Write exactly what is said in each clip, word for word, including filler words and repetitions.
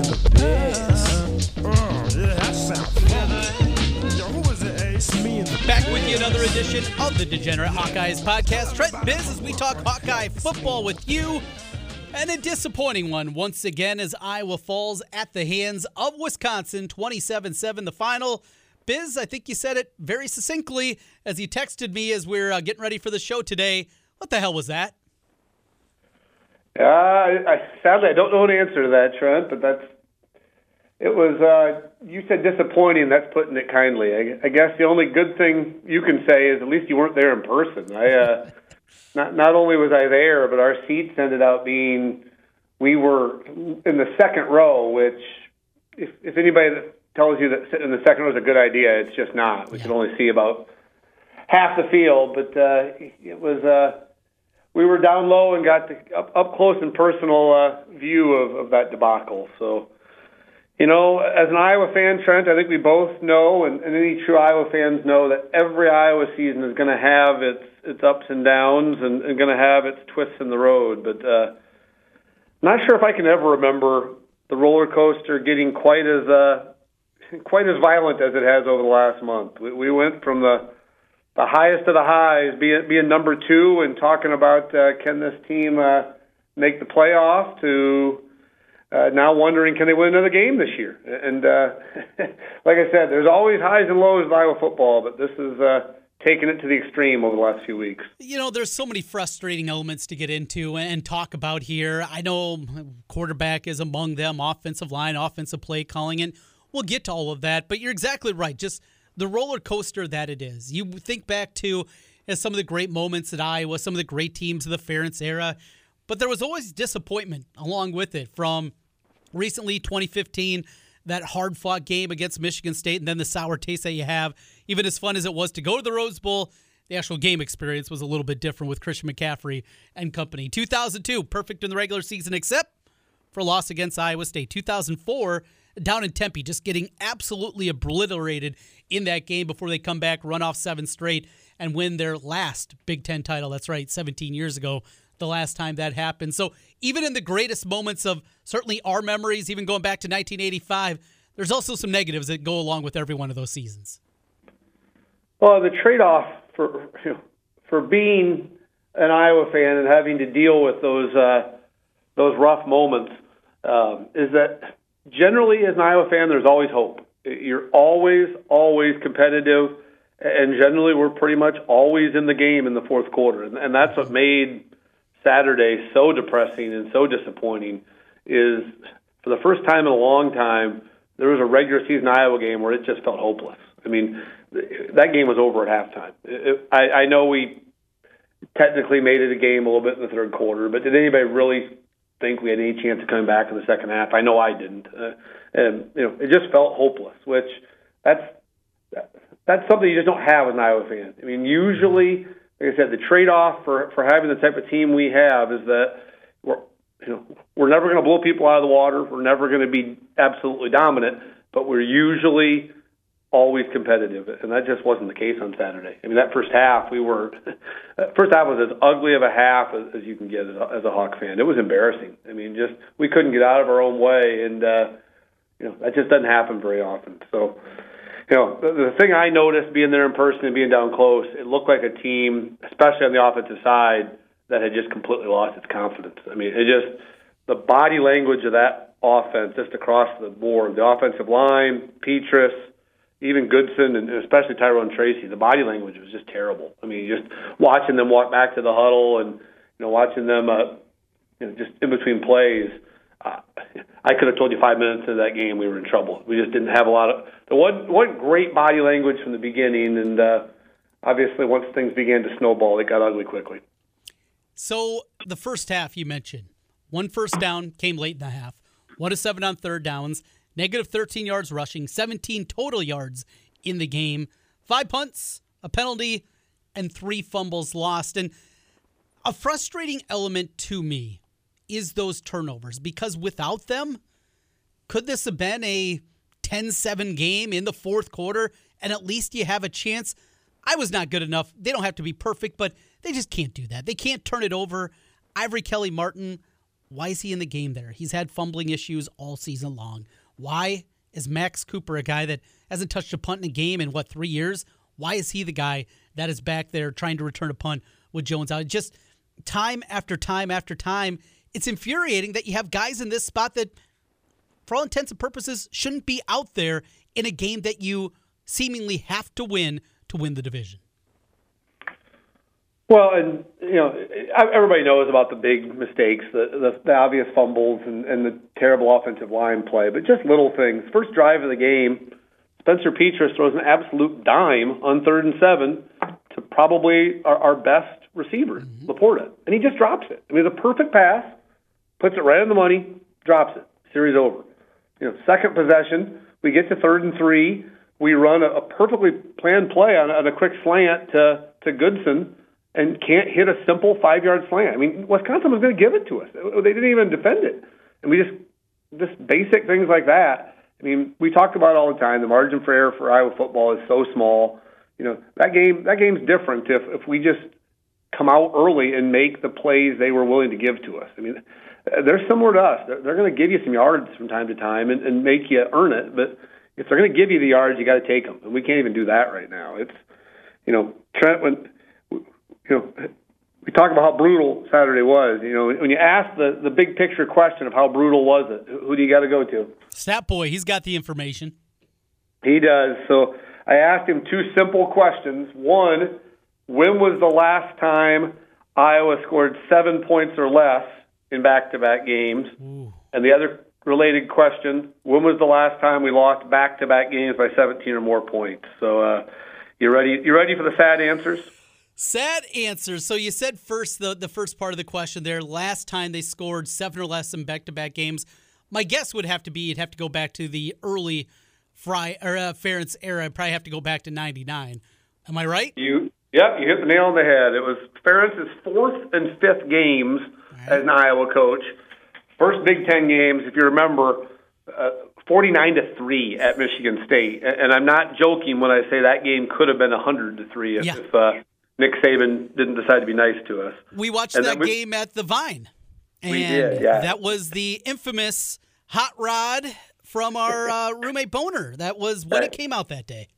in the biz. Yeah, that sounds funny. Yo, who is it, Ace? Me in the biz. Back with you another edition of the Degenerate Hawkeyes podcast. Trent Biz, as we talk Hawkeye football with you. And a disappointing one once again as Iowa falls at the hands of Wisconsin, twenty-seven seven the final. Biz, I think you said it very succinctly as you texted me as we we're uh, getting ready for the show today. What the hell was that? Uh, I, sadly, I don't know an answer to that, Trent, but that's, it was, uh, you said disappointing. That's putting it kindly. I, I guess the only good thing you can say is at least you weren't there in person. I, uh, not, not only was I there, but our seats ended up being, we were in the second row, which if, if anybody that tells you that sitting in the second row is a good idea, it's just not. We yeah. could only see about half the field, but, uh, it was, uh, we were down low and got the up, up close and personal uh, view of, of that debacle. So, you know, as an Iowa fan, Trent, I think we both know, and, and any true Iowa fans know, that every Iowa season is going to have its its ups and downs and, and going to have its twists in the road. But uh, not sure if I can ever remember the roller coaster getting quite as uh, quite as violent as it has over the last month. We, we went from the The highest of the highs, being, being number two and talking about uh, can this team uh, make the playoff, to uh, now wondering can they win another game this year. And uh, like I said, there's always highs and lows in Iowa football, but this is uh, taking it to the extreme over the last few weeks. You know, there's so many frustrating elements to get into and talk about here. I know quarterback is among them, offensive line, offensive play calling, and we'll get to all of that, but you're exactly right. Just the roller coaster that it is. You think back to as some of the great moments at Iowa, some of the great teams of the Ferentz era, but there was always disappointment along with it. From recently twenty fifteen, that hard-fought game against Michigan State, and then the sour taste that you have. Even as fun as it was to go to the Rose Bowl, the actual game experience was a little bit different with Christian McCaffrey and company. two thousand two, perfect in the regular season except for a loss against Iowa State. two thousand four, down in Tempe, just getting absolutely obliterated in that game before they come back, run off seven straight, and win their last Big Ten title. That's right, seventeen years ago, the last time that happened. So even in the greatest moments of certainly our memories, even going back to nineteen eighty-five, there's also some negatives that go along with every one of those seasons. Well, the trade-off for, you know, for being an Iowa fan and having to deal with those, uh, those rough moments um, is that generally, as an Iowa fan, there's always hope. You're always, always competitive, and generally we're pretty much always in the game in the fourth quarter. And that's what made Saturday so depressing and so disappointing, is for the first time in a long time, there was a regular season Iowa game where it just felt hopeless. I mean, that game was over at halftime. It, I, I know we technically made it a game a little bit in the third quarter, but did anybody really think we had any chance of coming back in the second half? I know I didn't, uh, and you know it just felt hopeless. Which that's that's something you just don't have as an Iowa fan. I mean, usually, like I said, the trade-off for for having the type of team we have is that we're you know we're never going to blow people out of the water. We're never going to be absolutely dominant, but we're usually always competitive, and that just wasn't the case on Saturday. I mean, that first half, we were – first half was as ugly of a half as, as you can get as a, as a Hawk fan. It was embarrassing. I mean, just we couldn't get out of our own way, and, uh, you know, that just doesn't happen very often. So, you know, the, the thing I noticed being there in person and being down close, it looked like a team, especially on the offensive side, that had just completely lost its confidence. I mean, it just – the body language of that offense just across the board, the offensive line, Petrus, even Goodson, and especially Tyrone Tracy, the body language was just terrible. I mean, just watching them walk back to the huddle and you know watching them uh, you know, just in between plays, uh, I could have told you five minutes into that game we were in trouble. We just didn't have a lot of – there wasn't, wasn't great body language from the beginning, and uh, obviously once things began to snowball, it got ugly quickly. So the first half you mentioned, one first down came late in the half, one of seven on third downs, negative thirteen yards rushing, seventeen total yards in the game, five punts, a penalty, and three fumbles lost. And a frustrating element to me is those turnovers, because without them, could this have been a ten seven game in the fourth quarter, and at least you have a chance? I was not good enough. They don't have to be perfect, but they just can't do that. They can't turn it over. Ivory Kelly-Martin, Why is he in the game there? He's had fumbling issues all season long. Why is Max Cooper, a guy that hasn't touched a punt in a game in, what, three years? Why is he the guy that is back there trying to return a punt with Jones out? Just time after time after time, it's infuriating that you have guys in this spot that, for all intents and purposes, shouldn't be out there in a game that you seemingly have to win to win the division. Well, and, you know, everybody knows about the big mistakes, the the, the obvious fumbles, and, and the terrible offensive line play, but just little things. First drive of the game, Spencer Petras throws an absolute dime on third and seven to probably our, our best receiver, mm-hmm. Laporta, and he just drops it. I mean, it's a perfect pass, puts it right on the money, drops it. Series over. You know, second possession, we get to third and three. We run a, a perfectly planned play on, on a quick slant to, to Goodson, and can't hit a simple five-yard slant. I mean, Wisconsin was going to give it to us. They didn't even defend it. And we just, just basic things like that. I mean, we talk about it all the time. The margin for error for Iowa football is so small. You know, that game, that game's different if, if we just come out early and make the plays they were willing to give to us. I mean, they're similar to us. They're, they're going to give you some yards from time to time and, and make you earn it. But if they're going to give you the yards, you got to take them. And we can't even do that right now. It's, you know, Trent, when, you know, we talk about how brutal Saturday was. You know, when you ask the, the big picture question of how brutal was it, who do you got to go to? Snap Boy, he's got the information. He does. So I asked him two simple questions. One, when was the last time Iowa scored seven points or less in back-to-back games? Ooh. And the other related question, when was the last time we lost back-to-back games by seventeen or more points? So uh, you ready? You ready for the sad answers? Sad answer. So you said first the, the first part of the question there, last time they scored seven or less in back-to-back games. My guess would have to be you'd have to go back to the early Fry or uh, Ferentz era. I'd probably have to go back to ninety-nine. Am I right? You Yep, you hit the nail on the head. It was Ferentz's fourth and fifth games as an Iowa coach. First Big Ten games, if you remember, forty-nine to three at Michigan State. And I'm not joking when I say that game could have been one hundred to three if... Yeah. if uh, Nick Saban didn't decide to be nice to us. We watched and that we, game at the Vine. And we did, yeah. That was the infamous hot rod from our uh, roommate Boner. That was when that, it came out that day.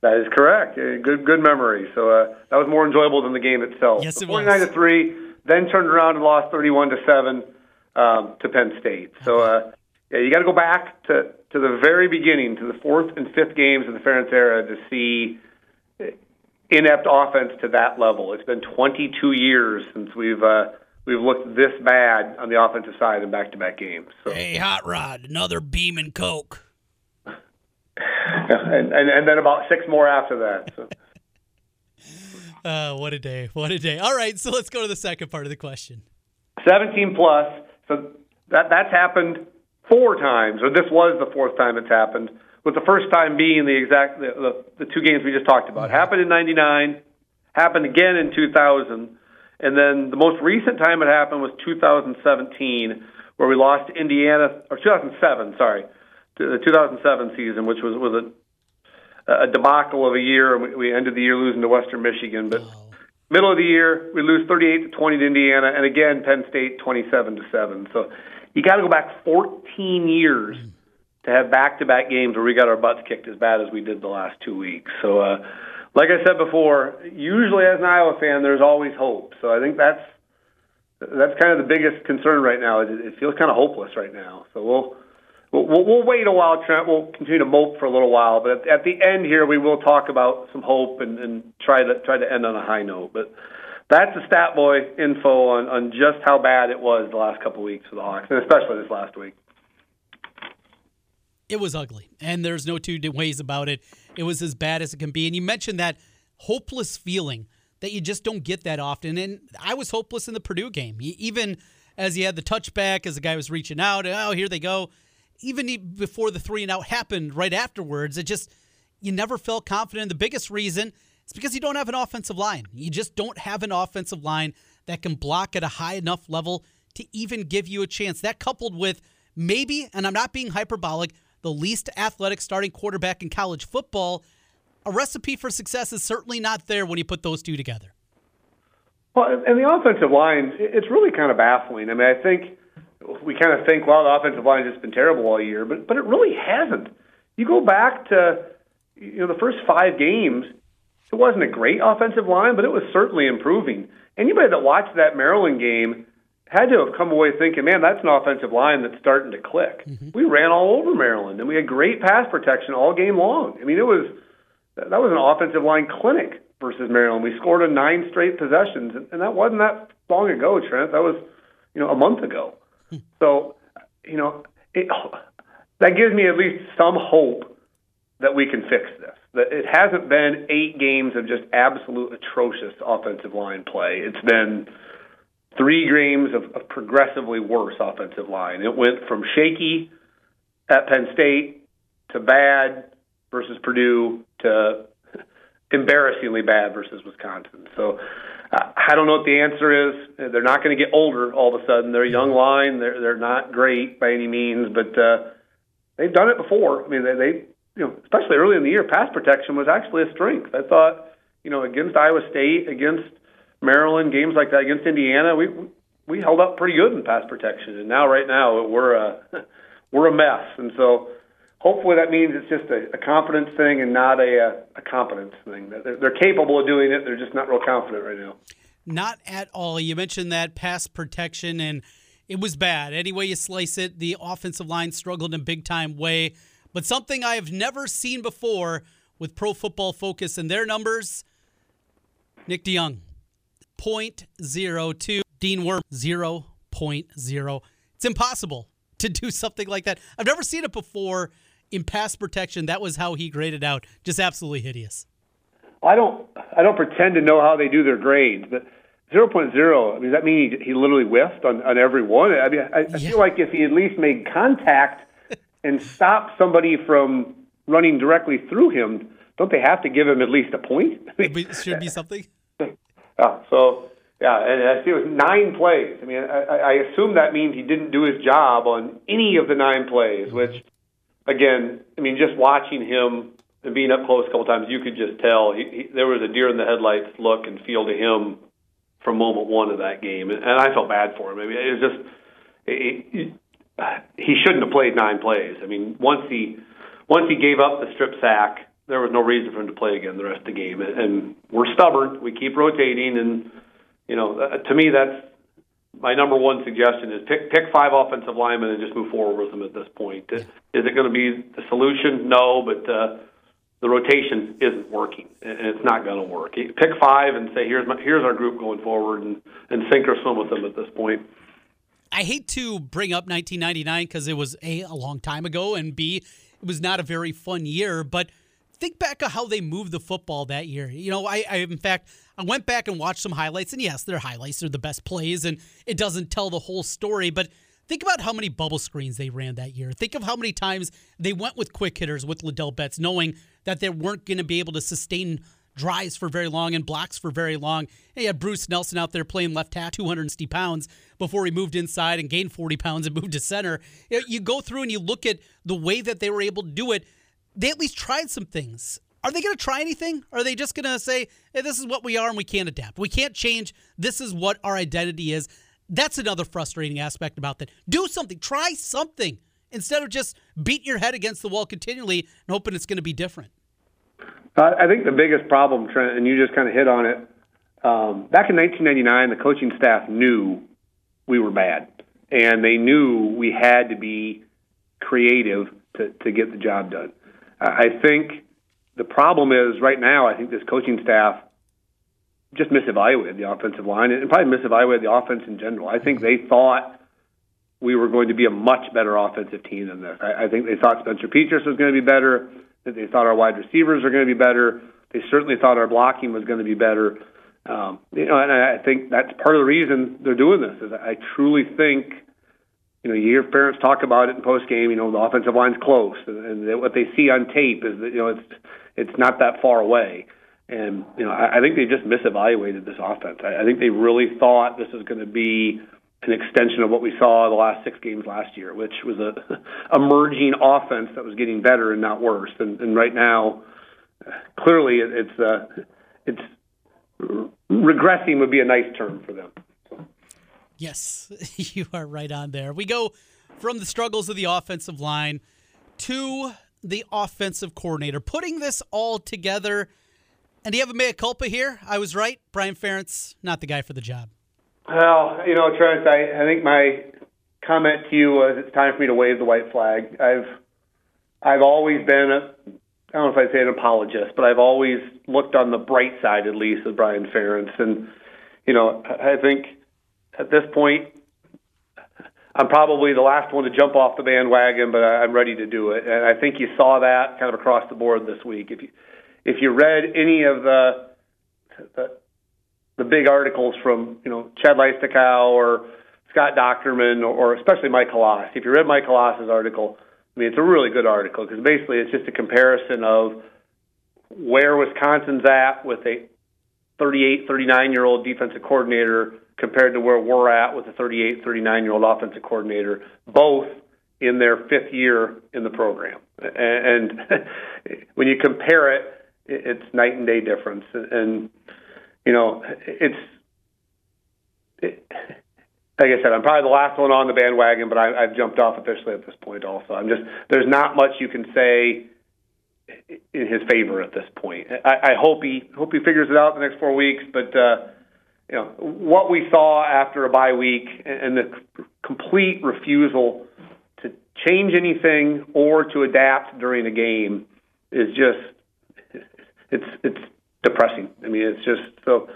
That is correct. Good good memory. So uh, that was more enjoyable than the game itself. Yes, it was. forty-nine to three, then turned around and lost thirty-one to seven um, to Penn State. So okay. uh, yeah, you got to go back to, to the very beginning, to the fourth and fifth games of the Ferentz era to see inept offense to that level. It's been twenty-two years since we've uh, we've looked this bad on the offensive side in back-to-back games. So. Hey, Hot Rod, another Beam and Coke. and, and, and then about six more after that. So. uh, what a day, what a day. All right, so let's go to the second part of the question. seventeen plus, so that that's happened four times, or this was the fourth time it's happened, with the first time being the exact the, the, the two games we just talked about. Mm-hmm. Happened in ninety-nine, happened again in two thousand, and then the most recent time it happened was two thousand seventeen, where we lost to Indiana, or two thousand seven, sorry, the two thousand seven season, which was, was a, a debacle of a year, and we, we ended the year losing to Western Michigan. But oh. middle of the year, we lose thirty-eight to twenty to Indiana, and again, Penn State twenty-seven to seven. So you got to go back fourteen years. Mm-hmm. to have back-to-back games where we got our butts kicked as bad as we did the last two weeks. So, uh, like I said before, usually as an Iowa fan, there's always hope. So I think that's that's kind of the biggest concern right now. Is it feels kind of hopeless right now. So we'll we'll, we'll wait a while, Trent. We'll continue to mope for a little while, but at, at the end here, we will talk about some hope and, and try to try to end on a high note. But that's the Stat Boy info on, on just how bad it was the last couple of weeks for the Hawks, and especially this last week. It was ugly, and there's no two ways about it. It was as bad as it can be. And you mentioned that hopeless feeling that you just don't get that often. And I was hopeless in the Purdue game. Even as he had the touchback, as the guy was reaching out, oh, here they go. Even before the three and out happened right afterwards, it just, you never felt confident. And the biggest reason is because you don't have an offensive line. You just don't have an offensive line that can block at a high enough level to even give you a chance. That coupled with maybe, and I'm not being hyperbolic, the least athletic starting quarterback in college football, a recipe for success is certainly not there when you put those two together. Well, and the offensive line, it's really kind of baffling. I mean, I think we kind of think, well, the offensive line has just been terrible all year, but but it really hasn't. You go back to you know the first five games, it wasn't a great offensive line, but it was certainly improving. Anybody that watched that Maryland game had to have come away thinking, man, that's an offensive line that's starting to click. Mm-hmm. We ran all over Maryland, and we had great pass protection all game long. I mean, it was that was an offensive line clinic versus Maryland. We scored on nine straight possessions, and that wasn't that long ago, Trent. That was, you know, a month ago. So, you know, it, that gives me at least some hope that we can fix this. That it hasn't been eight games of just absolute atrocious offensive line play. It's been three games of, of progressively worse offensive line. It went from shaky at Penn State to bad versus Purdue to embarrassingly bad versus Wisconsin. So uh, I don't know what the answer is. They're not going to get older all of a sudden. They're a young line. They're they're not great by any means, but uh, they've done it before. I mean, they, they you know, especially early in the year, pass protection was actually a strength. I thought, you know, against Iowa State, against Maryland, games like that, against Indiana, we we held up pretty good in pass protection. And now, right now, we're a we're a mess. And so, hopefully, that means it's just a, a confidence thing and not a a competence thing. They're, they're capable of doing it. They're just not real confident right now. Not at all. You mentioned that pass protection, and it was bad. Any way you slice it, the offensive line struggled in a big-time way. But something I have never seen before with Pro Football Focus and their numbers, Nick DeYoung, point oh two. Dean Worm, zero point zero. It's impossible to do something like that. I've never seen it before. In pass protection, that was how he graded out. Just absolutely hideous. I don't I don't pretend to know how they do their grades, but zero point zero, I mean, does that mean he, he literally whiffed on, on every one? I mean, I, I yeah. feel like if he at least made contact and stopped somebody from running directly through him, don't they have to give him at least a point? It should be something. Yeah, so, yeah, and I see it was nine plays. I mean, I, I assume that means he didn't do his job on any of the nine plays, mm-hmm. which... Again, I mean, just watching him and being up close a couple times, you could just tell he, he, there was a deer in the headlights look and feel to him from moment one of that game, and, and I felt bad for him. I mean, it was just it, it, he shouldn't have played nine plays. I mean, once he once he gave up the strip sack, there was no reason for him to play again the rest of the game. And, and we're stubborn; we keep rotating, and you know, uh, to me, that's my number one suggestion is pick pick five offensive linemen and just move forward with them at this point. Yeah. Is it going to be the solution? No, but uh, the rotation isn't working, and it's not going to work. Pick five and say, here's my, here's our group going forward, and, and sink or swim with them at this point. I hate to bring up nineteen ninety-nine because it was, A, a long time ago, and B, it was not a very fun year, but think back of how they moved the football that year. You know, I, I in fact, I went back and watched some highlights, and yes, their highlights are the best plays, and it doesn't tell the whole story, but think about how many bubble screens they ran that year. Think of how many times they went with quick hitters with Liddell Betts, knowing that they weren't going to be able to sustain drives for very long and blocks for very long. They had Bruce Nelson out there playing left tackle, two hundred sixty pounds, before he moved inside and gained forty pounds and moved to center. You go through and you look at the way that they were able to do it. They at least tried some things. Are they going to try anything? Are they just going to say, hey, this is what we are and we can't adapt? We can't change. This is what our identity is. That's another frustrating aspect about that. Do something. Try something instead of just beating your head against the wall continually and hoping it's going to be different. Uh, I think the biggest problem, Trent, and you just kind of hit on it, um, back in nineteen ninety-nine, the coaching staff knew we were bad, and they knew we had to be creative to, to get the job done. I think the problem is right now, I think this coaching staff just misevaluated the offensive line and probably misevaluated the offense in general. I think they thought we were going to be a much better offensive team than this. I think they thought Spencer Petras was going to be better, that they thought our wide receivers were going to be better. They certainly thought our blocking was going to be better. Um, you know, and I think that's part of the reason they're doing this is I truly think – you know, you hear parents talk about it in postgame, you know, the offensive line's close, and, and what they see on tape is that, you know, it's it's not that far away. And, you know, I, I think they just misevaluated this offense. I, I think they really thought this was going to be an extension of what we saw the last six games last year, which was a, a merging offense that was getting better and not worse. And, and right now, clearly, it, it's uh, it's regressing would be a nice term for them. Yes, you are right on there. We go from the struggles of the offensive line to the offensive coordinator, putting this all together. And do you have a mea culpa here? I was right. Brian Ferentz, not the guy for the job. Well, you know, Trent, I, I think my comment to you was it's time for me to wave the white flag. I've I've always been, a, I don't know if I'd say an apologist, but I've always looked on the bright side, at least, of Brian Ferentz. And, you know, I think at this point, I'm probably the last one to jump off the bandwagon, but I'm ready to do it. And I think you saw that kind of across the board this week. If you if you read any of the the, the big articles from, you know, Chad Leistikow or Scott Dochterman, or, or especially Mike Leach, if you read Mike Leach's article, I mean, it's a really good article because basically it's just a comparison of where Wisconsin's at with a thirty-eight, thirty-nine-year-old defensive coordinator compared to where we're at with a thirty-eight, thirty-nine-year-old offensive coordinator, both in their fifth year in the program. And when you compare it, it's night and day difference. And, you know, it's it, like I said, I'm probably the last one on the bandwagon, but I, I've jumped off officially at this point also. I'm just there's not much you can say in his favor at this point. I, I hope he hope he figures it out the next four weeks, but uh, you know what we saw after a bye week and the complete refusal to change anything or to adapt during a game is just it's it's depressing. I mean, it's just so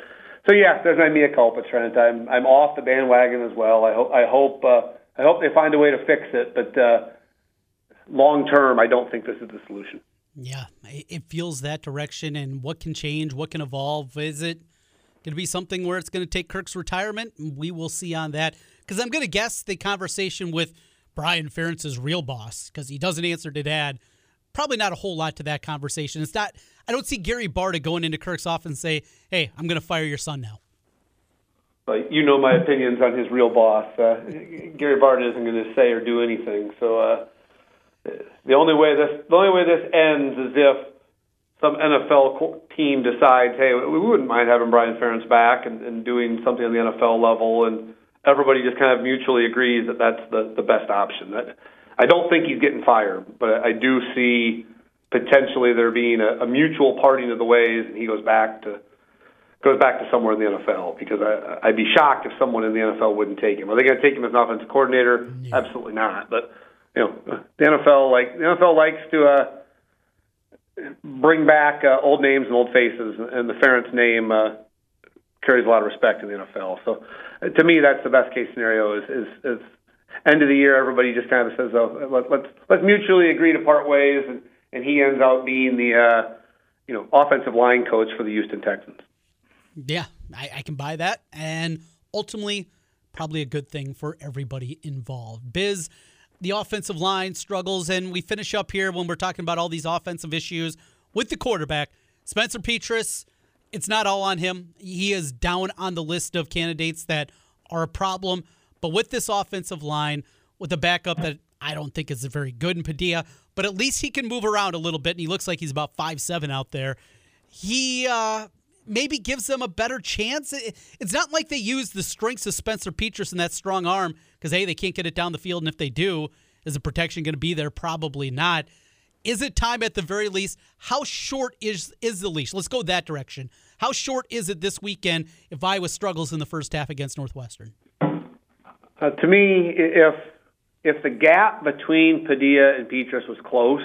so yeah. There's my mea culpa, Trent. I'm I'm off the bandwagon as well. I hope I hope uh, I hope they find a way to fix it, but uh, long term, I don't think this is the solution. Yeah, it feels that direction. And what can change? What can evolve? Is it going to be something where it's going to take Kirk's retirement? We will see on that. Because I'm going to guess the conversation with Brian Ferentz's real boss, because he doesn't answer to dad, probably not a whole lot to that conversation. It's not. I don't see Gary Barta going into Kirk's office and say, hey, I'm going to fire your son now. But you know my opinions on his real boss. Uh, Gary Barta isn't going to say or do anything. So, uh, The only way this the only way this ends is if some N F L team decides, hey, we wouldn't mind having Brian Ferentz back and, and doing something on the N F L level, and everybody just kind of mutually agrees that that's the, the best option. That, I don't think he's getting fired, but I do see potentially there being a, a mutual parting of the ways, and he goes back to goes back to somewhere in the N F L, because I, I'd be shocked if someone in the N F L wouldn't take him. Are they going to take him as an offensive coordinator? Yeah. Absolutely not, but. You know, the N F L like the N F L likes to uh, bring back uh, old names and old faces, and the Ferentz name uh, carries a lot of respect in the N F L. So, uh, to me, that's the best case scenario. Is, is, is end of the year, everybody just kind of says, "Oh, let, let's let's mutually agree to part ways," and, and he ends up being the uh, you know offensive line coach for the Houston Texans. Yeah, I, I can buy that, and ultimately, probably a good thing for everybody involved. Biz. The offensive line struggles, and we finish up here when we're talking about all these offensive issues with the quarterback. Spencer Petras, it's not all on him. He is down on the list of candidates that are a problem. But with this offensive line, with a backup that I don't think is very good in Padilla, but at least he can move around a little bit, and he looks like he's about five seven out there. He uh, maybe gives them a better chance. It's not like they use the strengths of Spencer Petras and that strong arm, because, hey, they can't get it down the field, and if they do, is the protection going to be there? Probably not. Is it time at the very least? How short is is the leash? Let's go that direction. How short is it this weekend if Iowa struggles in the first half against Northwestern? Uh, to me, if if the gap between Padilla and Petras was close,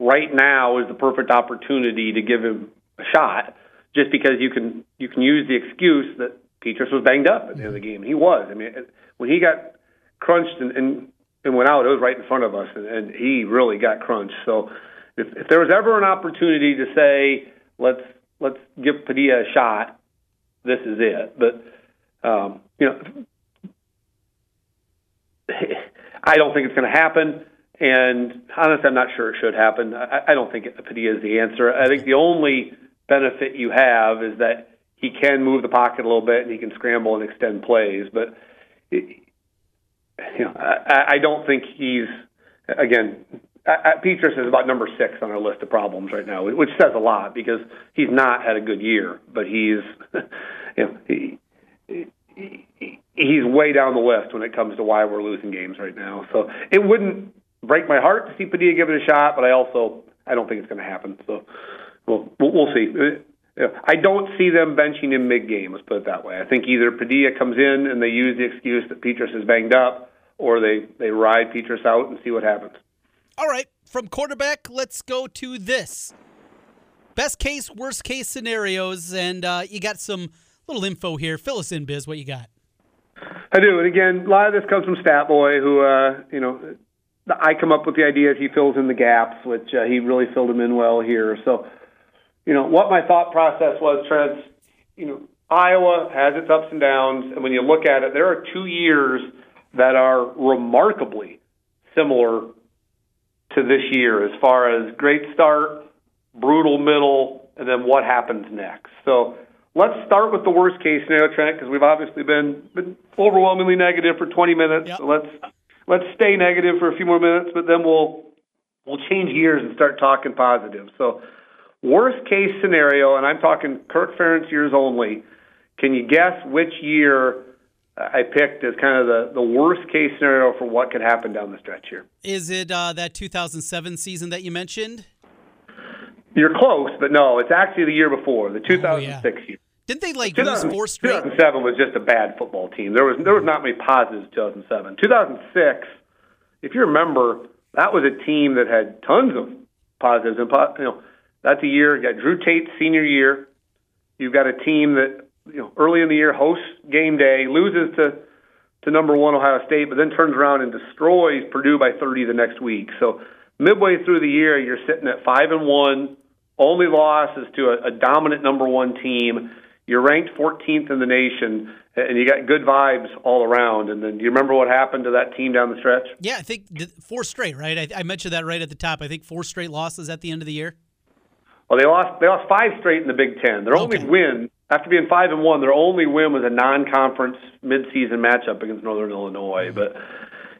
right now is the perfect opportunity to give him a shot, just because you can you can use the excuse that Petras was banged up at the end of the game. He was. I mean, when he got crunched and, and, and went out, it was right in front of us, and, and he really got crunched. So if, if there was ever an opportunity to say, let's let's give Padilla a shot, this is it. But, um, you know, I don't think it's going to happen, and honestly, I'm not sure it should happen. I, I don't think Padilla is the answer. I think the only benefit you have is that he can move the pocket a little bit, and he can scramble and extend plays. But it, you know, I, I don't think he's again. I, I, Petras is about number six on our list of problems right now, which says a lot because he's not had a good year. But he's, you know, he, he, he, he's way down the list when it comes to why we're losing games right now. So it wouldn't break my heart to see Padilla give it a shot, but I also I don't think it's going to happen. So we'll we'll see. I don't see them benching him mid-game, let's put it that way. I think either Padilla comes in and they use the excuse that Petrus is banged up, or they, they ride Petrus out and see what happens. All right, from quarterback, let's go to this. Best case, worst case scenarios, and uh, you got some little info here. Fill us in, Biz, what you got? I do, and again, a lot of this comes from Stat Boy, who, uh, you know, I come up with the idea that he fills in the gaps, which uh, he really filled them in well here, so... You know, what my thought process was, Trent, you know, Iowa has its ups and downs, and when you look at it, there are two years that are remarkably similar to this year as far as great start, brutal middle, and then what happens next. So let's start with the worst case scenario, Trent, because we've obviously been, been overwhelmingly negative for twenty minutes. Yep. So let's let's stay negative for a few more minutes, but then we'll we'll change gears and start talking positive. So worst case scenario, and I'm talking Kirk Ferentz years only, can you guess which year I picked as kind of the, the worst case scenario for what could happen down the stretch here? Is it uh, that two thousand seven season that you mentioned? You're close, but no, it's actually the year before, the two thousand six oh, yeah. year. Didn't they like lose four straight? two thousand seven was just a bad football team. There was, there was not many positives in two thousand seven. two thousand six, if you remember, that was a team that had tons of positives and you know, that's a year. You got Drew Tate's senior year. You've got a team that, you know, early in the year hosts game day, loses to to number one Ohio State, but then turns around and destroys Purdue by thirty the next week. So midway through the year, you're sitting at five and one. Only loss is to a, a dominant number one team. You're ranked fourteenth in the nation, and you got good vibes all around. And then do you remember what happened to that team down the stretch? Yeah, I think four straight, right? I, I mentioned that right at the top. I think four straight losses at the end of the year. Well, they lost. They lost five straight in the Big Ten. Their okay. only win, after being five and one, their only win was a non-conference midseason matchup against Northern Illinois. But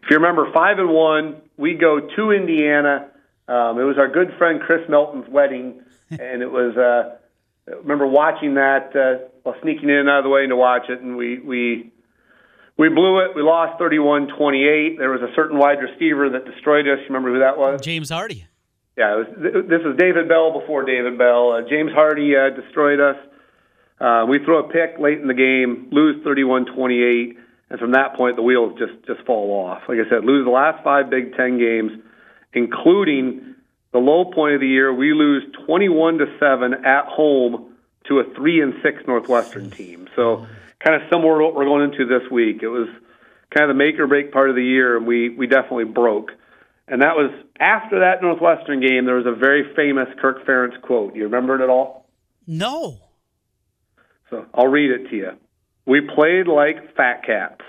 if you remember, five and one, we go to Indiana. Um, it was our good friend Chris Melton's wedding, and it was. Uh, I remember watching that uh, while sneaking in and out of the way to watch it, and we we we blew it. We lost thirty-one twenty-eight. There was a certain wide receiver that destroyed us. You remember who that was? James Hardy. Yeah, it was, this was David Bell before David Bell. Uh, James Hardy uh, destroyed us. Uh, we throw a pick late in the game, lose thirty-one twenty-eight, and from that point the wheels just, just fall off. Like I said, lose the last five Big Ten games, including the low point of the year. We lose twenty-one to seven at home to a three and six Northwestern team. So kind of similar to what we're going into this week. It was kind of the make-or-break part of the year, and we, we definitely broke. And that was after that Northwestern game. There was a very famous Kirk Ferentz quote. You remember it at all? No. So I'll read it to you. We played like fat cats.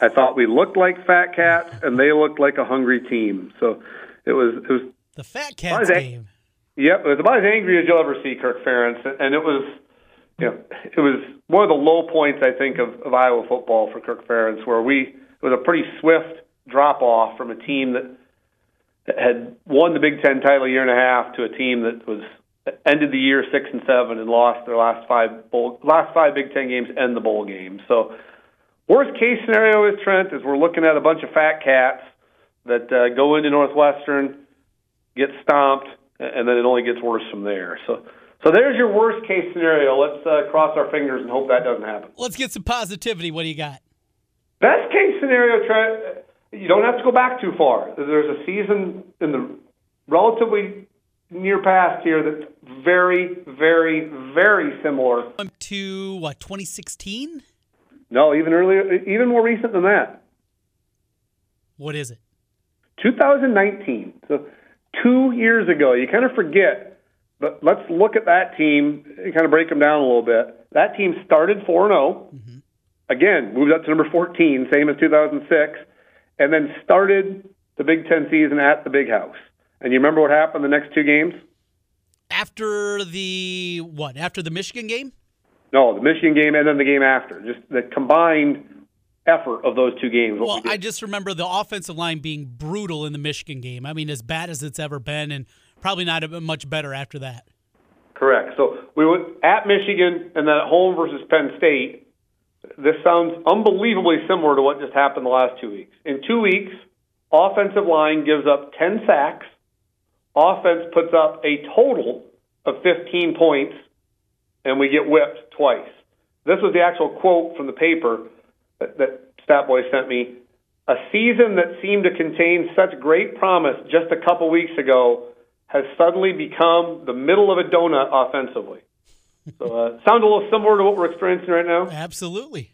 I thought we looked like fat cats, and they looked like a hungry team. So it was it was the fat cats game. Yep, it was about as angry as you'll ever see Kirk Ferentz, and it was you know it was one of the low points I think of, of Iowa football for Kirk Ferentz, where we it was a pretty swift drop off from a team that had won the Big Ten title a year and a half to a team that was ended the year six and seven and lost their last five bowl, last five Big Ten games and the bowl game. So, worst case scenario is Trent is we're looking at a bunch of fat cats that uh, go into Northwestern, get stomped, and then it only gets worse from there. So, so there's your worst case scenario. Let's uh, cross our fingers and hope that doesn't happen. Let's get some positivity. What do you got? Best case scenario, Trent. You don't have to go back too far. There's a season in the relatively near past here that's very, very, very similar. To what, twenty sixteen? No, even earlier, even more recent than that. What is it? two thousand nineteen. So two years ago. You kind of forget, but let's look at that team and kind of break them down a little bit. That team started four and oh. Mm-hmm. Again, moved up to number fourteen, same as two thousand six. And then started the Big Ten season at the Big House. And you remember what happened the next two games? After the what? After the Michigan game? No, the Michigan game and then the game after. Just the combined effort of those two games. Well, we I just remember the offensive line being brutal in the Michigan game. I mean, as bad as it's ever been, and probably not much better after that. Correct. So we went at Michigan and then at home versus Penn State. This sounds unbelievably similar to what just happened the last two weeks. In two weeks, offensive line gives up ten sacks. Offense puts up a total of fifteen points, and we get whipped twice. This was the actual quote from the paper that, that Statboy sent me. A season that seemed to contain such great promise just a couple weeks ago has suddenly become the middle of a donut offensively. So uh, sounds a little similar to what we're experiencing right now. Absolutely.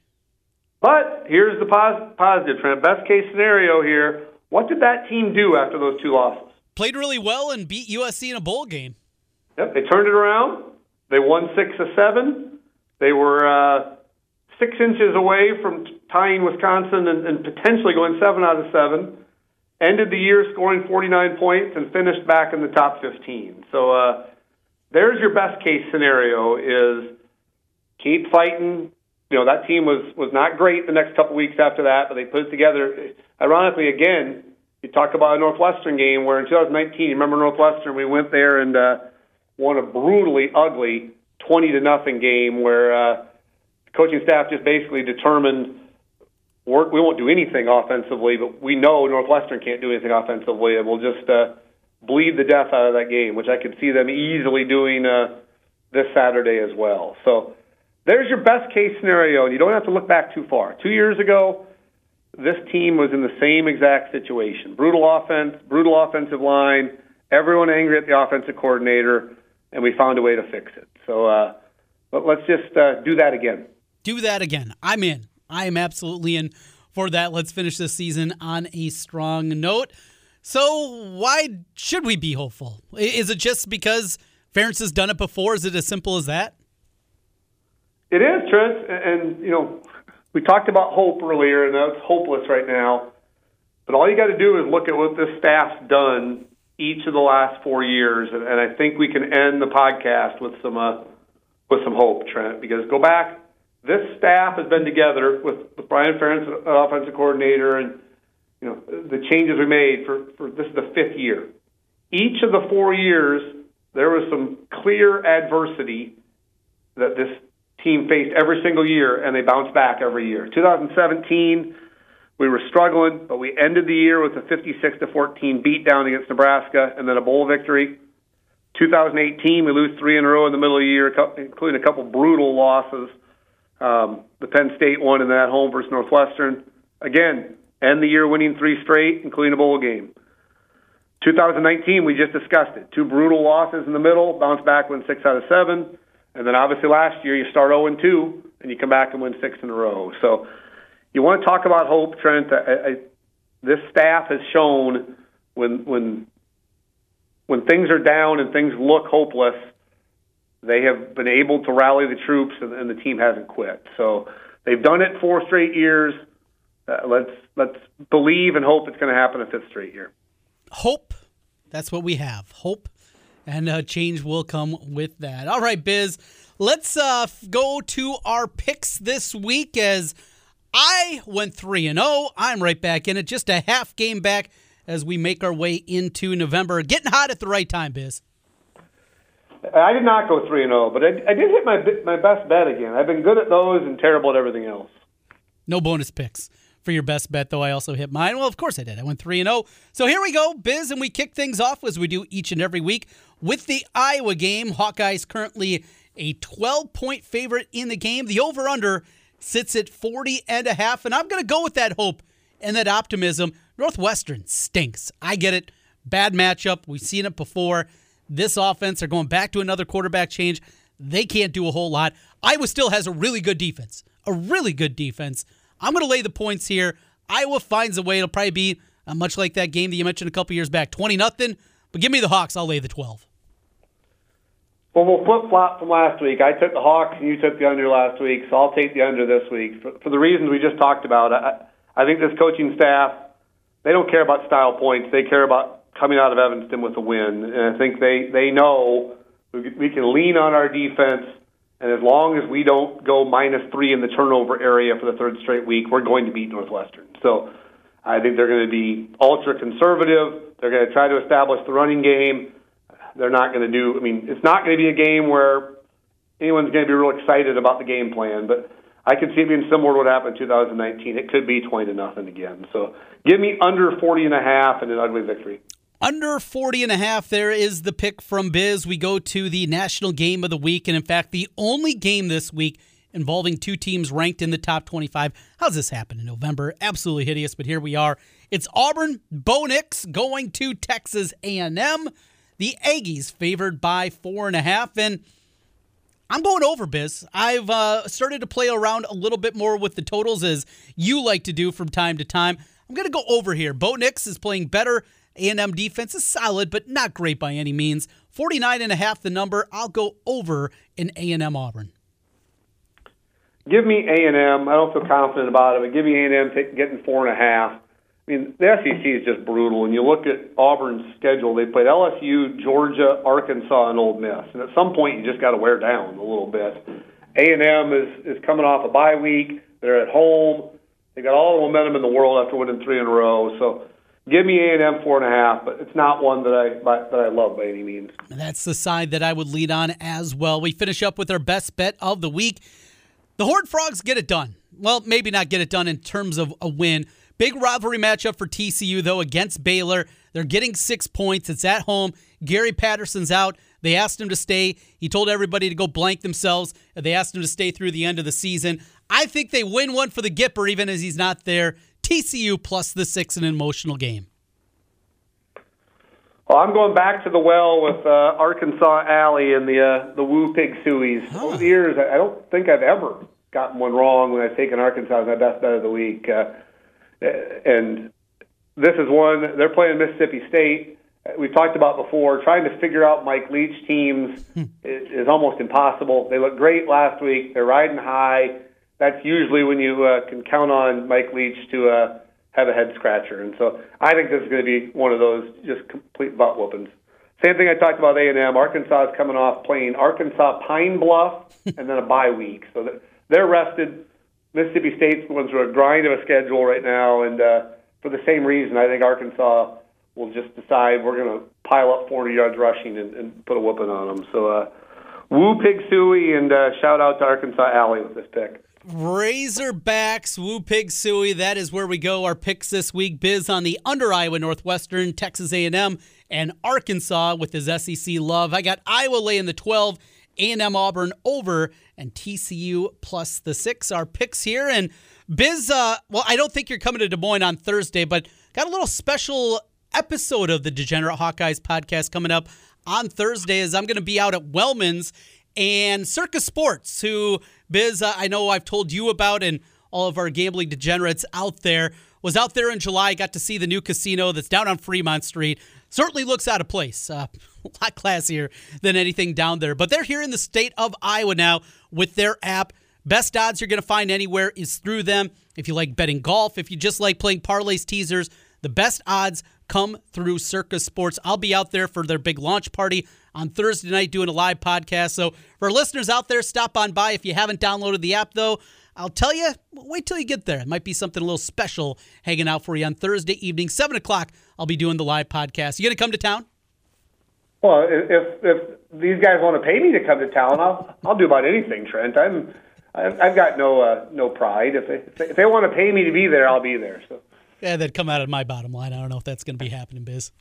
But here's the pos- positive, Trent. Best case scenario here, what did that team do after those two losses? Played really well and beat U S C in a bowl game. Yep, they turned it around. They won six to seven. They were uh, six inches away from tying Wisconsin and, and potentially going seven out of seven. Ended the year scoring forty-nine points and finished back in the top fifteen. So uh, there's your best case scenario: is keep fighting. You know, that team was was not great the next couple weeks after that, but they put it together. Ironically, again, you talk about a Northwestern game where in two thousand nineteen, you remember Northwestern? We went there and uh, won a brutally ugly twenty to nothing game where uh, the coaching staff just basically determined, We're, we won't do anything offensively, but we know Northwestern can't do anything offensively, and we'll just uh, bleed the death out of that game, which I could see them easily doing uh, this Saturday as well. So there's your best-case scenario, and you don't have to look back too far. Two years ago, this team was in the same exact situation. Brutal offense, brutal offensive line, everyone angry at the offensive coordinator, and we found a way to fix it. So uh, but let's just uh, do that again. Do that again. I'm in. I am absolutely in for that. Let's finish this season on a strong note. So why should we be hopeful? Is it just because Ferentz has done it before? Is it as simple as that? It is, Trent. And, you know, we talked about hope earlier, and that's hopeless right now. But all you got to do is look at what this staff's done each of the last four years, and I think we can end the podcast with some uh, with some hope, Trent, because go back. This staff has been together with, with Brian Ferentz, offensive coordinator, and you know the changes we made for, for this is the fifth year. Each of the four years, there was some clear adversity that this team faced every single year, and they bounced back every year. twenty seventeen, we were struggling, but we ended the year with a fifty-six to fourteen beatdown against Nebraska, and then a bowl victory. twenty eighteen, we lose three in a row in the middle of the year, including a couple brutal losses. Um, the Penn State one and then at home versus Northwestern. Again, end the year winning three straight, including a bowl game. twenty nineteen, we just discussed it. Two brutal losses in the middle, bounce back, win six out of seven. And then obviously last year you start oh and two, and you come back and win six in a row. So you want to talk about hope, Trent. I, I, this staff has shown when, when, when things are down and things look hopeless, they have been able to rally the troops, and, and the team hasn't quit. So they've done it four straight years. Uh, let's let's believe and hope it's going to happen a fifth straight year. Hope. That's what we have. Hope. And uh, change will come with that. All right, Biz, let's uh, go to our picks this week as I went three and oh. I'm right back in it, just a half game back as we make our way into November. Getting hot at the right time, Biz. I did not go three and oh, but I, I did hit my my best bet again. I've been good at those and terrible at everything else. No bonus picks for your best bet, though I also hit mine. Well, of course I did. I went three and oh. So here we go, Biz, and we kick things off as we do each and every week with the Iowa game. Hawkeyes currently a twelve-point favorite in the game. The over-under sits at forty and a half, and I'm going to go with that hope and that optimism. Northwestern stinks. I get it. Bad matchup. We've seen it before. This offense, they're going back to another quarterback change. They can't do a whole lot. Iowa still has a really good defense, a really good defense. I'm going to lay the points here. Iowa finds a way. It'll probably be uh, much like that game that you mentioned a couple years back, twenty nothing. But give me the Hawks. I'll lay the twelve. Well, we'll flip-flop from last week. I took the Hawks and you took the under last week, so I'll take the under this week. For, for the reasons we just talked about, I, I think this coaching staff, they don't care about style points. They care about coming out of Evanston with a win. And I think they, they know we can lean on our defense, and as long as we don't go minus three in the turnover area for the third straight week, we're going to beat Northwestern. So I think they're going to be ultra-conservative. They're going to try to establish the running game. They're not going to do – I mean, it's not going to be a game where anyone's going to be real excited about the game plan, but – I could see it being similar to what happened in two thousand nineteen. It could be twenty to nothing again. So give me under forty and a half and an ugly victory. Under forty and a half, there is the pick from Biz. We go to the national game of the week, and in fact, the only game this week involving two teams ranked in the top twenty-five. How's this happen in November? Absolutely hideous, but here we are. It's Auburn, Bo Nix going to Texas A and M. The Aggies favored by four and a half, and I'm going over, Biz. I've uh, started to play around a little bit more with the totals, as you like to do from time to time. I'm going to go over here. Bo Nix is playing better. A and M defense is solid, but not great by any means. forty-nine and a half the number. I'll go over in A and M Auburn. Give me A and M. I don't feel confident about it, but give me A and M t- getting four and a half. I mean, the S E C is just brutal. And you look at Auburn's schedule, they played L S U, Georgia, Arkansas, and Ole Miss. And at some point, you just got to wear down a little bit. A and M is, is coming off a bye week. They're at home. They got all the momentum in the world after winning three in a row. So, give me A and M four and a half, but it's not one that I by, that I love by any means. That's the side that I would lead on as well. We finish up with our best bet of the week. The Horned Frogs get it done. Well, maybe not get it done in terms of a win. Big rivalry matchup for T C U, though, against Baylor. They're getting six points. It's at home. Gary Patterson's out. They asked him to stay. He told everybody to go blank themselves. They asked him to stay through the end of the season. I think they win one for the Gipper, even as he's not there. T C U plus the six in an emotional game. Well, I'm going back to the well with uh, Arkansas Alley and the uh, the Woo Pig Sueys. Huh. Over the years, I don't think I've ever gotten one wrong when I've taken Arkansas as my best bet of the week. Uh, and this is one. They're playing Mississippi State. We've talked about before, trying to figure out Mike Leach teams is almost impossible. They looked great last week. They're riding high. That's usually when you uh, can count on Mike Leach to uh, have a head scratcher. And so I think this is going to be one of those just complete butt whoopings. Same thing I talked about A and M. Arkansas is coming off playing Arkansas Pine Bluff and then a bye week. So they're rested. Mississippi State's going through a grind of a schedule right now. And uh, for the same reason, I think Arkansas will just decide we're going to pile up forty yards rushing and, and put a whooping on them. So uh, woo pig suey and uh, shout out to Arkansas Alley with this pick. Razorbacks, Woo Pig Suey. That is where we go. Our picks this week: Biz on the under Iowa Northwestern, Texas A and M, and Arkansas with his S E C love. I got Iowa laying the twelve, A and M Auburn over, and T C U plus the six. Our picks here. And Biz, uh, well, I don't think you're coming to Des Moines on Thursday, but got a little special episode of the Degenerate Hawkeyes podcast coming up on Thursday, as I'm going to be out at Wellman's and Circus Sports, who, Biz, uh, I know I've told you about, and all of our gambling degenerates out there, was out there in July, got to see the new casino that's down on Fremont Street. Certainly looks out of place. Uh, a lot classier than anything down there. But they're here in the state of Iowa now with their app. Best odds you're going to find anywhere is through them. If you like betting golf, if you just like playing parlays, teasers, the best odds come through Circus Sports. I'll be out there for their big launch party on Thursday night doing a live podcast. So for listeners out there, stop on by. If you haven't downloaded the app, though, I'll tell you, wait till you get there. It might be something a little special hanging out for you on Thursday evening, seven o'clock. I'll be doing the live podcast. You going to come to town? Well, if if these guys want to pay me to come to town, I'll I'll do about anything, Trent. I'm I've got no uh, no pride. If they if they want to pay me to be there, I'll be there. So yeah, that'd come out of my bottom line. I don't know if that's going to be happening, Biz.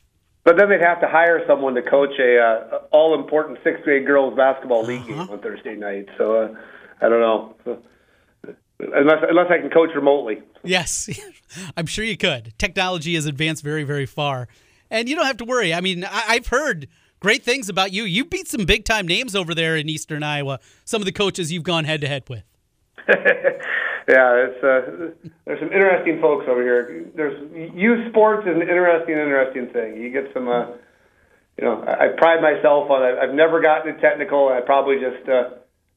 But then they'd have to hire someone to coach a uh, all-important sixth grade girls basketball league uh-huh. game on Thursday night. So uh, I don't know, so, unless unless I can coach remotely. Yes, I'm sure you could. Technology has advanced very, very far, and you don't have to worry. I mean, I- I've heard great things about you. You beat some big-time names over there in Eastern Iowa. Some of the coaches you've gone head-to-head with. Yeah, it's uh, there's some interesting folks over here. There's youth sports is an interesting, interesting thing. You get some, uh, you know. I, I pride myself on. I, I've never gotten it technical. I probably just, uh,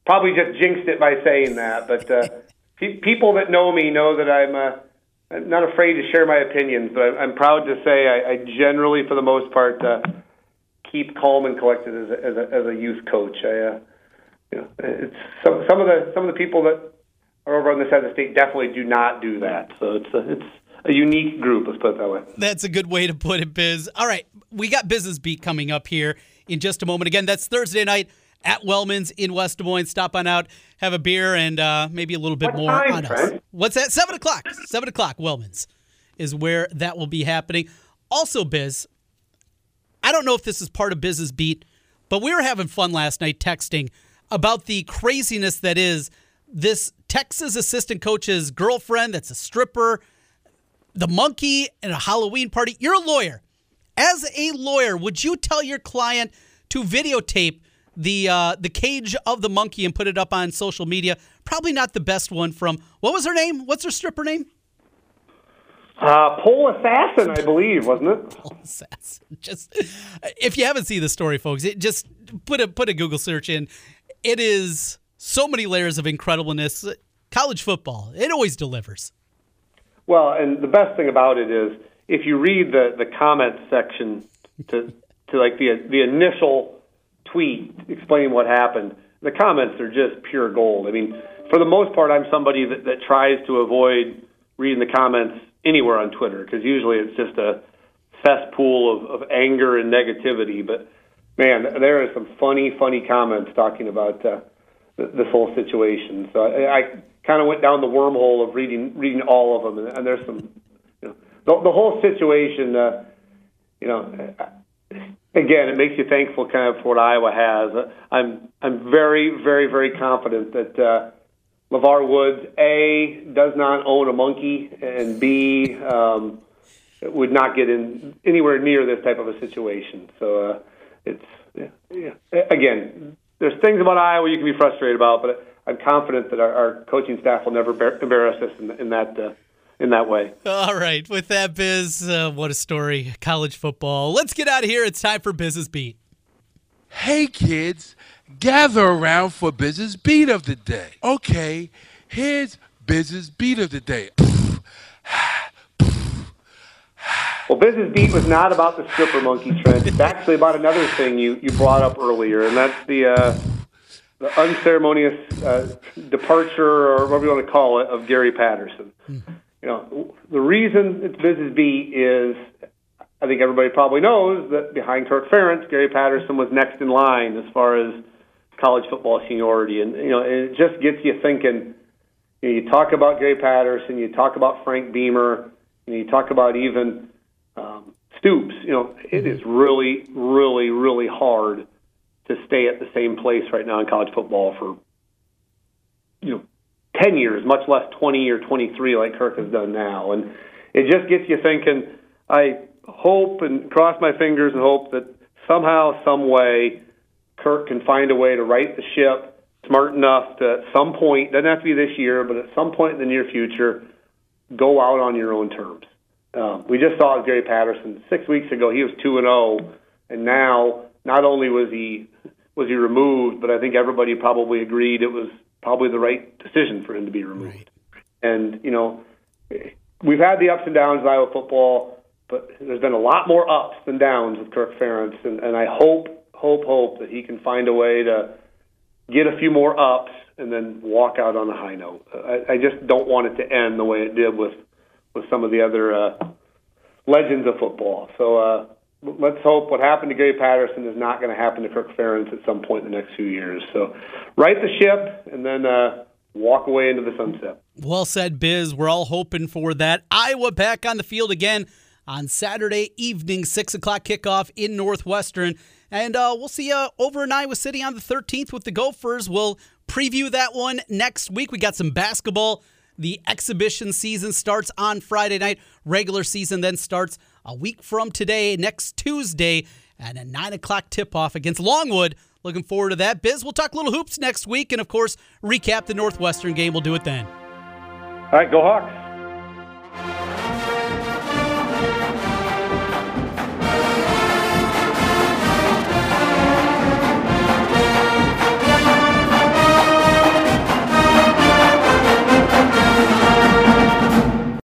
probably just jinxed it by saying that. But uh, pe- people that know me know that I'm, uh, I'm not afraid to share my opinions. But I, I'm proud to say I, I generally, for the most part, uh, keep calm and collected as a, as a, as a youth coach. I, uh, you know, it's some some of the some of the people that or over on this side of the state definitely do not do that. So it's a, it's a unique group, let's put it that way. That's a good way to put it, Biz. All right, we got Business Beat coming up here in just a moment. Again, that's Thursday night at Wellman's in West Des Moines. Stop on out, have a beer, and uh, maybe a little bit what more time, on Frank? Us. What's that? Seven o'clock. Seven o'clock. Wellman's is where that will be happening. Also, Biz, I don't know if this is part of Biz's beat, but we were having fun last night texting about the craziness that is this Texas assistant coach's girlfriend that's a stripper, the monkey, and a Halloween party. You're a lawyer. As a lawyer, would you tell your client to videotape the uh, the cage of the monkey and put it up on social media? Probably not the best one from, what was her name? What's her stripper name? Uh, Pole Assassin, I believe, wasn't it? Pole Assassin. Just, if you haven't seen the story, folks, it just put a put a Google search in. It is so many layers of incredibleness. College football, it always delivers. Well, and the best thing about it is, if you read the, the comment section to to like the the initial tweet explaining what happened, the comments are just pure gold. I mean, for the most part, I'm somebody that, that tries to avoid reading the comments anywhere on Twitter because usually it's just a cesspool of, of anger and negativity. But, man, there are some funny, funny comments talking about uh, this whole situation. So I, I kind of went down the wormhole of reading reading all of them, and, and there's some... The, the whole situation, uh, you know, again, it makes you thankful kind of for what Iowa has. I'm I'm very, very, very confident that uh, LeVar Woods, A, does not own a monkey, and B, um, would not get in anywhere near this type of a situation. So uh, it's, yeah, yeah. Again, there's things about Iowa you can be frustrated about, but I'm confident that our, our coaching staff will never embarrass us in, in that uh in that way. All right. With that, Biz, uh, what a story. College football. Let's get out of here. It's time for Biz's Beat. Hey, kids. Gather around for Biz's Beat of the day. Okay, here's Biz's Beat of the day. Well, Biz's Beat was not about the stripper monkey, Trent. It's actually about another thing you, you brought up earlier, and that's the... Uh, The unceremonious uh, departure, or whatever you want to call it, of Gary Patterson. Mm-hmm. You know, the reason it's Biz's Beat is, I think everybody probably knows that behind Kirk Ferentz, Gary Patterson was next in line as far as college football seniority, and you know, it just gets you thinking. You know, you talk about Gary Patterson, you talk about Frank Beamer, and you talk about even um, Stoops. You know, it is really, really, really hard to stay at the same place right now in college football for, you know, ten years, much less twenty or twenty-three like Kirk has done now. And it just gets you thinking, I hope and cross my fingers and hope that somehow, some way, Kirk can find a way to right the ship smart enough to at some point, doesn't have to be this year, but at some point in the near future, go out on your own terms. Um, we just saw Gary Patterson six weeks ago. He was two and oh, and now not only was he was he removed, but I think everybody probably agreed it was probably the right decision for him to be removed. Right. And, you know, we've had the ups and downs of Iowa football, but there's been a lot more ups than downs with Kirk Ferentz, and, and I hope, hope, hope that he can find a way to get a few more ups and then walk out on a high note. I, I just don't want it to end the way it did with, with some of the other uh, legends of football. So, uh, let's hope what happened to Gary Patterson is not going to happen to Kirk Ferentz at some point in the next few years. So right the ship and then uh, walk away into the sunset. Well said, Biz. We're all hoping for that. Iowa back on the field again on Saturday evening, six o'clock kickoff in Northwestern. And uh, we'll see you over in Iowa City on the thirteenth with the Gophers. We'll preview that one next week. We got some basketball. The exhibition season starts on Friday night. Regular season then starts a week from today, next Tuesday, and a nine o'clock tip-off against Longwood. Looking forward to that. Biz, we'll talk little hoops next week and, of course, recap the Northwestern game. We'll do it then. All right, go Hawks.